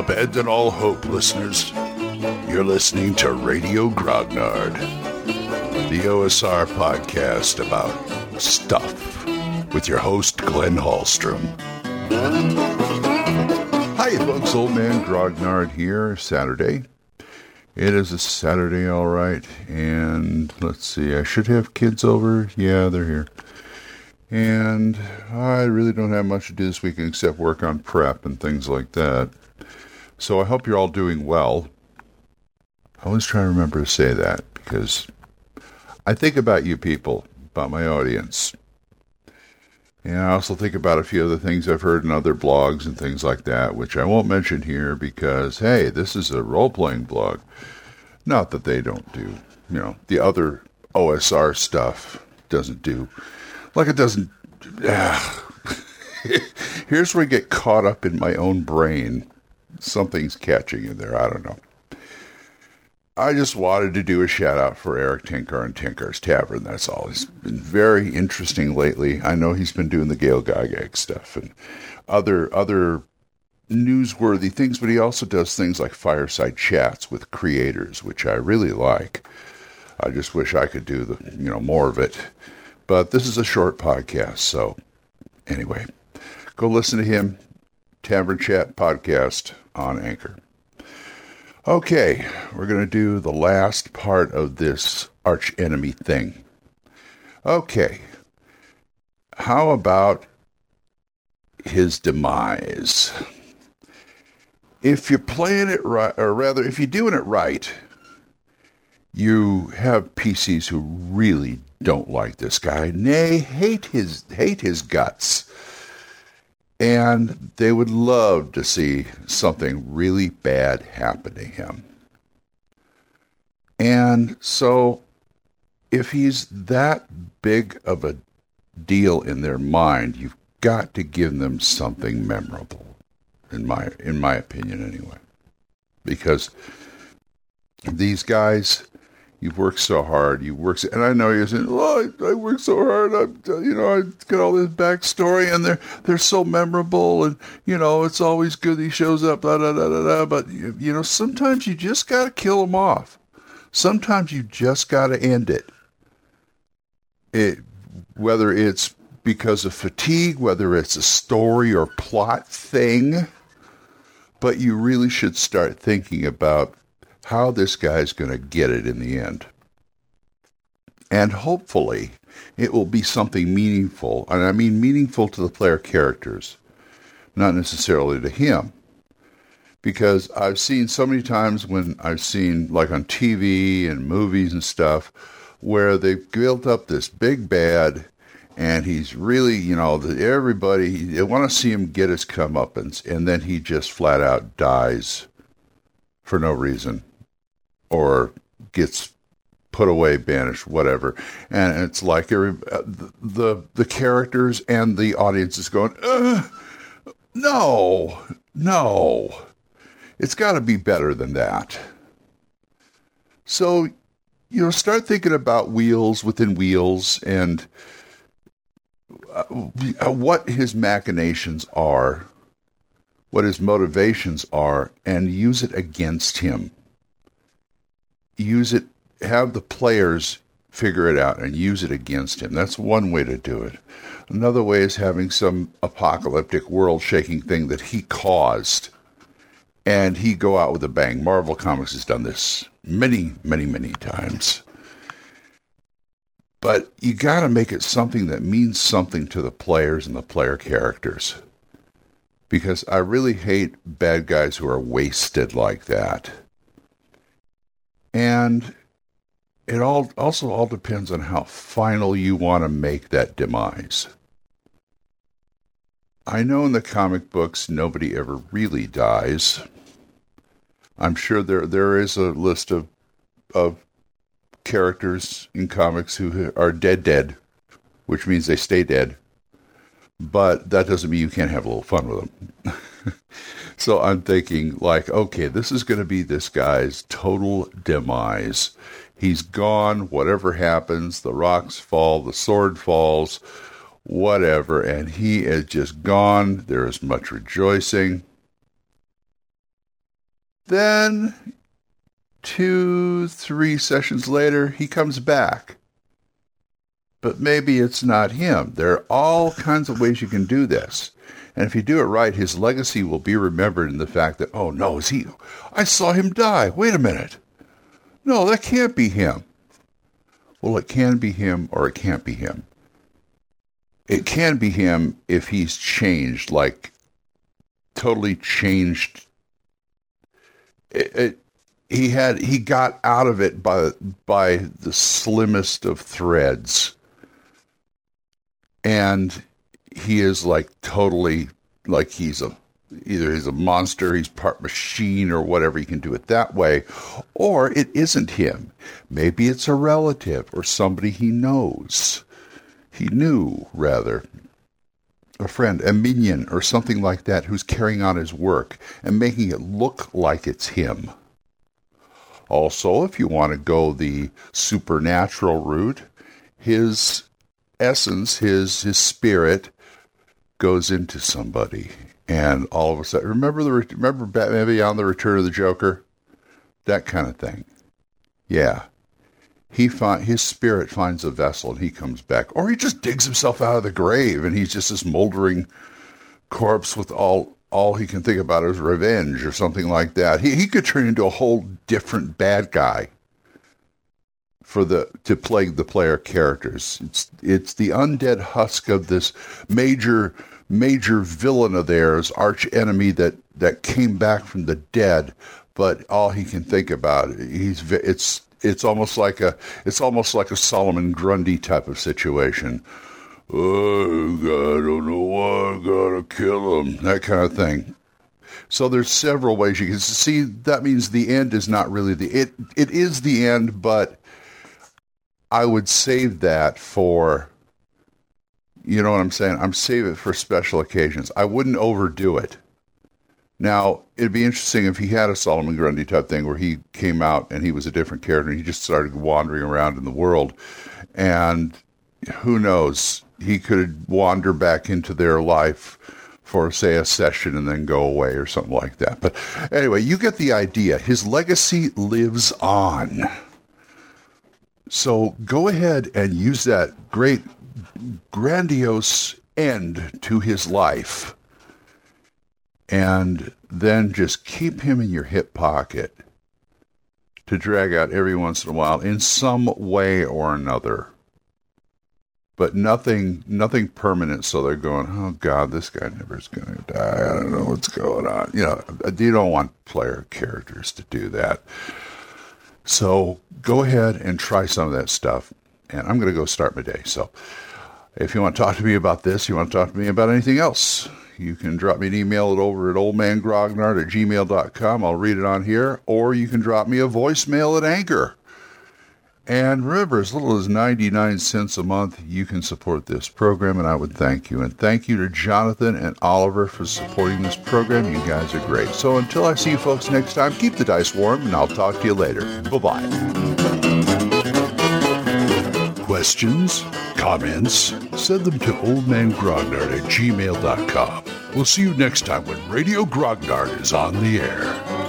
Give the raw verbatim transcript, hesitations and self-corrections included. Abandon all hope, listeners. You're listening to Radio Grognard, the O S R podcast about stuff, with your host, Glenn Hallstrom. Hi, folks. Old Man Grognard here, Saturday. It is a Saturday, all right. And let's see, I should have kids over. Yeah, they're here. And I really don't have much to do this weekend except work on prep and things like that. So I hope you're all doing well. I always try to remember to say that because I think about you people, about my audience. And I also think about a few other things I've heard in other blogs and things like that, which I won't mention here because, hey, this is a role-playing blog. Not that they don't do, you know, the other O S R stuff doesn't do. Like it doesn't... Uh, here's where I get caught up in my own brain. Something's catching in there, I don't know. I just wanted to do a shout-out for Eric Tenkar and Tenkar's Tavern, that's all. He's been very interesting lately. I know he's been doing the Gale Gygax stuff and other other newsworthy things, but he also does things like fireside chats with creators, which I really like. I just wish I could do the you know more of it. But this is a short podcast, so anyway, go listen to him, Tavern Chat Podcast on Anchor. Okay, we're going to do the last part of this Arch Enemy thing. Okay, how about his demise? If you're playing it right, or rather, if you're doing it right, you have P Cs who really don't like this guy. Nay, hate his hate his guts. And they would love to see something really bad happen to him. And so, if he's that big of a deal in their mind, you've got to give them something memorable, in my in my opinion anyway. Because these guys, you've worked so hard, you've worked, so, and I know you're saying, oh, I, I worked so hard, I, you know, I got all this backstory, and they're, they're so memorable, and, you know, it's always good he shows up, da da da da da, but, you, you know, sometimes you just got to kill him off. Sometimes you just got to end it. It, whether it's because of fatigue, whether it's a story or plot thing, but you really should start thinking about how this guy's going to get it in the end. And hopefully, it will be something meaningful, and I mean meaningful to the player characters, not necessarily to him. Because I've seen so many times when I've seen, like on T V and movies and stuff, where they've built up this big bad, and he's really, you know, everybody, they want to see him get his comeuppance, and then he just flat out dies for no reason. Or gets put away, banished, whatever. And it's like every, uh, the, the the characters and the audience is going, uh, no, no. It's got to be better than that. So, you know, start thinking about wheels within wheels and uh, what his machinations are, what his motivations are, and use it against him. Use it, have the players figure it out and use it against him. That's one way to do it. Another way is having some apocalyptic world-shaking thing that he caused and he go out with a bang. Marvel Comics has done this many, many, many times. But you got to make it something that means something to the players and the player characters. Because I really hate bad guys who are wasted like that. And it all also all depends on how final you want to make that demise. I know in the comic books, nobody ever really dies. I'm sure there there is a list of of characters in comics who are dead dead, which means they stay dead. But that doesn't mean you can't have a little fun with them. So I'm thinking, like, okay, this is going to be this guy's total demise. He's gone, whatever happens, the rocks fall, the sword falls, whatever, and he is just gone. There is much rejoicing. Then two, three sessions later, he comes back. But maybe it's not him. There are all kinds of ways you can do this. And if you do it right, his legacy will be remembered in the fact that, oh, no, is he? I saw him die. Wait a minute. No, that can't be him. Well, it can be him or it can't be him. It can be him if he's changed, like totally changed. It, it, he had he got out of it by by the slimmest of threads, and he is like totally like he's a either he's a monster, he's part machine or whatever. You can do it that way, or it isn't him. Maybe it's a relative or somebody he knows, he knew rather. A friend, a minion, or something like that, who's carrying on his work and making it look like it's him. Also, if you want to go the supernatural route, his essence, his his spirit, goes into somebody, and all of a sudden, remember the remember Batman Beyond, the Return of the Joker, that kind of thing. Yeah, he find his spirit finds a vessel, and he comes back, or he just digs himself out of the grave, and he's just this moldering corpse with all all he can think about is revenge or something like that. He he could turn into a whole different bad guy for the to plague the player characters. It's it's the undead husk of this major major villain of theirs, arch enemy that, that came back from the dead, but all he can think about he's it's it's almost like a it's almost like a Solomon Grundy type of situation. Oh, God, I don't know why I gotta kill him, that kind of thing. So there's several ways you can see. That means the end is not really the it. It is the end, but I would save that for, you know what I'm saying? I'm save it for special occasions. I wouldn't overdo it. Now, it'd be interesting if he had a Solomon Grundy type thing where he came out and he was a different character and he just started wandering around in the world. And who knows? He could wander back into their life for, say, a session and then go away or something like that. But anyway, you get the idea. His legacy lives on. So go ahead and use that great, grandiose end to his life. And then just keep him in your hip pocket to drag out every once in a while in some way or another. But nothing nothing permanent, so they're going, oh, God, this guy never's going to die. I don't know what's going on. You know, you don't want player characters to do that. So go ahead and try some of that stuff. And I'm going to go start my day. So if you want to talk to me about this, you want to talk to me about anything else, you can drop me an email at over at oldmangrognard at gmail dot com. I'll read it on here. Or you can drop me a voicemail at Anchor. And remember, as little as ninety-nine cents a month, you can support this program, and I would thank you. And thank you to Jonathan and Oliver for supporting this program. You guys are great. So until I see you folks next time, keep the dice warm, and I'll talk to you later. Bye-bye. Questions? Comments? Send them to oldmangrognard at gmail dot com. We'll see you next time when Radio Grognard is on the air.